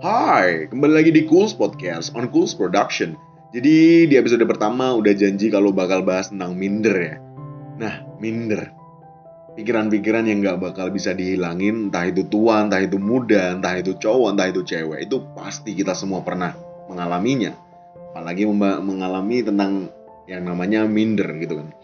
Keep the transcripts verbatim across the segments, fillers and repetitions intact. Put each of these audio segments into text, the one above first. Hai, kembali lagi di Kools Podcast on Kools Production. Jadi di episode pertama udah janji kalau bakal bahas tentang minder ya. Nah, minder, pikiran-pikiran yang gak bakal bisa dihilangin. Entah itu tua, entah itu muda, entah itu cowok, entah itu cewek. Itu pasti kita semua pernah mengalaminya. Apalagi mengalami tentang yang namanya minder gitu kan.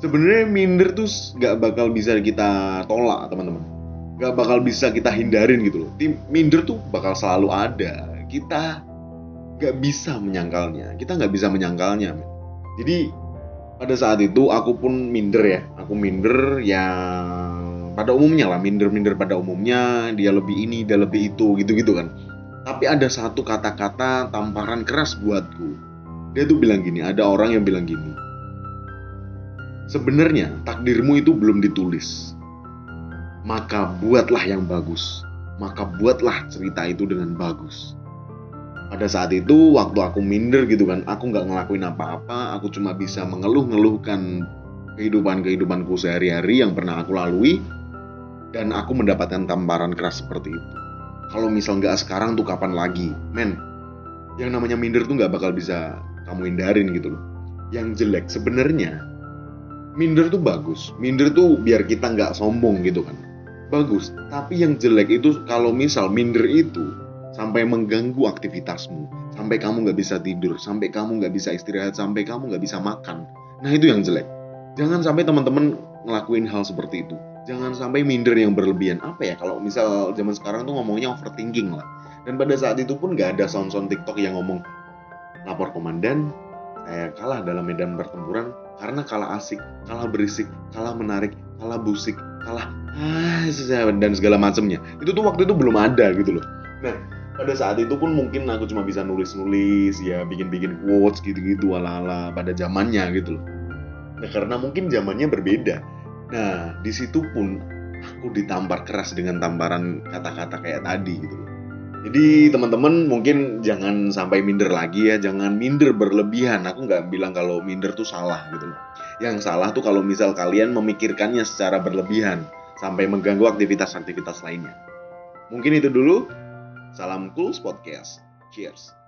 Sebenarnya minder tuh gak bakal bisa kita tolak, teman-teman. Gak bakal bisa kita hindarin gitu loh. Minder tuh bakal selalu ada. Kita gak bisa menyangkalnya. Kita gak bisa menyangkalnya. Man. Jadi pada saat itu aku pun minder ya. Aku minder yang pada umumnya lah. Minder-minder pada umumnya. Dia lebih ini, dia lebih itu gitu-gitu kan. Tapi ada satu kata-kata tamparan keras buatku. Dia tuh bilang gini. Ada orang yang bilang gini. Sebenarnya takdirmu itu belum ditulis. Maka buatlah yang bagus. Maka buatlah cerita itu dengan bagus. Pada saat itu, waktu aku minder gitu kan, aku gak ngelakuin apa-apa. Aku cuma bisa mengeluh-ngeluhkan kehidupan-kehidupanku sehari-hari yang pernah aku lalui. Dan aku mendapatkan tamparan keras seperti itu. Kalau misal gak sekarang tuh kapan lagi? Men, yang namanya minder tuh gak bakal bisa kamu hindarin gitu loh. Yang jelek sebenarnya, minder tuh bagus. Minder tuh biar kita gak sombong gitu kan, bagus. Tapi yang jelek itu kalau misal minder itu sampai mengganggu aktivitasmu, sampai kamu gak bisa tidur, sampai kamu gak bisa istirahat, sampai kamu gak bisa makan. Nah itu yang jelek. Jangan sampai teman-teman ngelakuin hal seperti itu. Jangan sampai minder yang berlebihan. Apa ya, kalau misal zaman sekarang tuh ngomongnya overthinking lah. Dan pada saat itu pun gak ada sound-sound TikTok yang ngomong, lapor komandan, saya kalah dalam medan pertempuran karena kalah asik, kalah berisik, kalah menarik, kalah busik, kalah ah, dan segala macamnya. Itu tuh waktu itu belum ada gitu loh. Nah pada saat itu pun mungkin aku cuma bisa nulis-nulis ya, bikin-bikin quotes gitu-gitu ala-ala pada zamannya gitu loh. Nah karena mungkin zamannya berbeda. Nah di situ pun aku ditampar keras dengan tamparan kata-kata kayak tadi gitu loh. Jadi teman-teman mungkin jangan sampai minder lagi ya, jangan minder berlebihan. Aku nggak bilang kalau minder tuh salah gitu loh. Yang salah tuh kalau misal kalian memikirkannya secara berlebihan sampai mengganggu aktivitas-aktivitas lainnya. Mungkin itu dulu. Salam Kools Podcast. Cheers.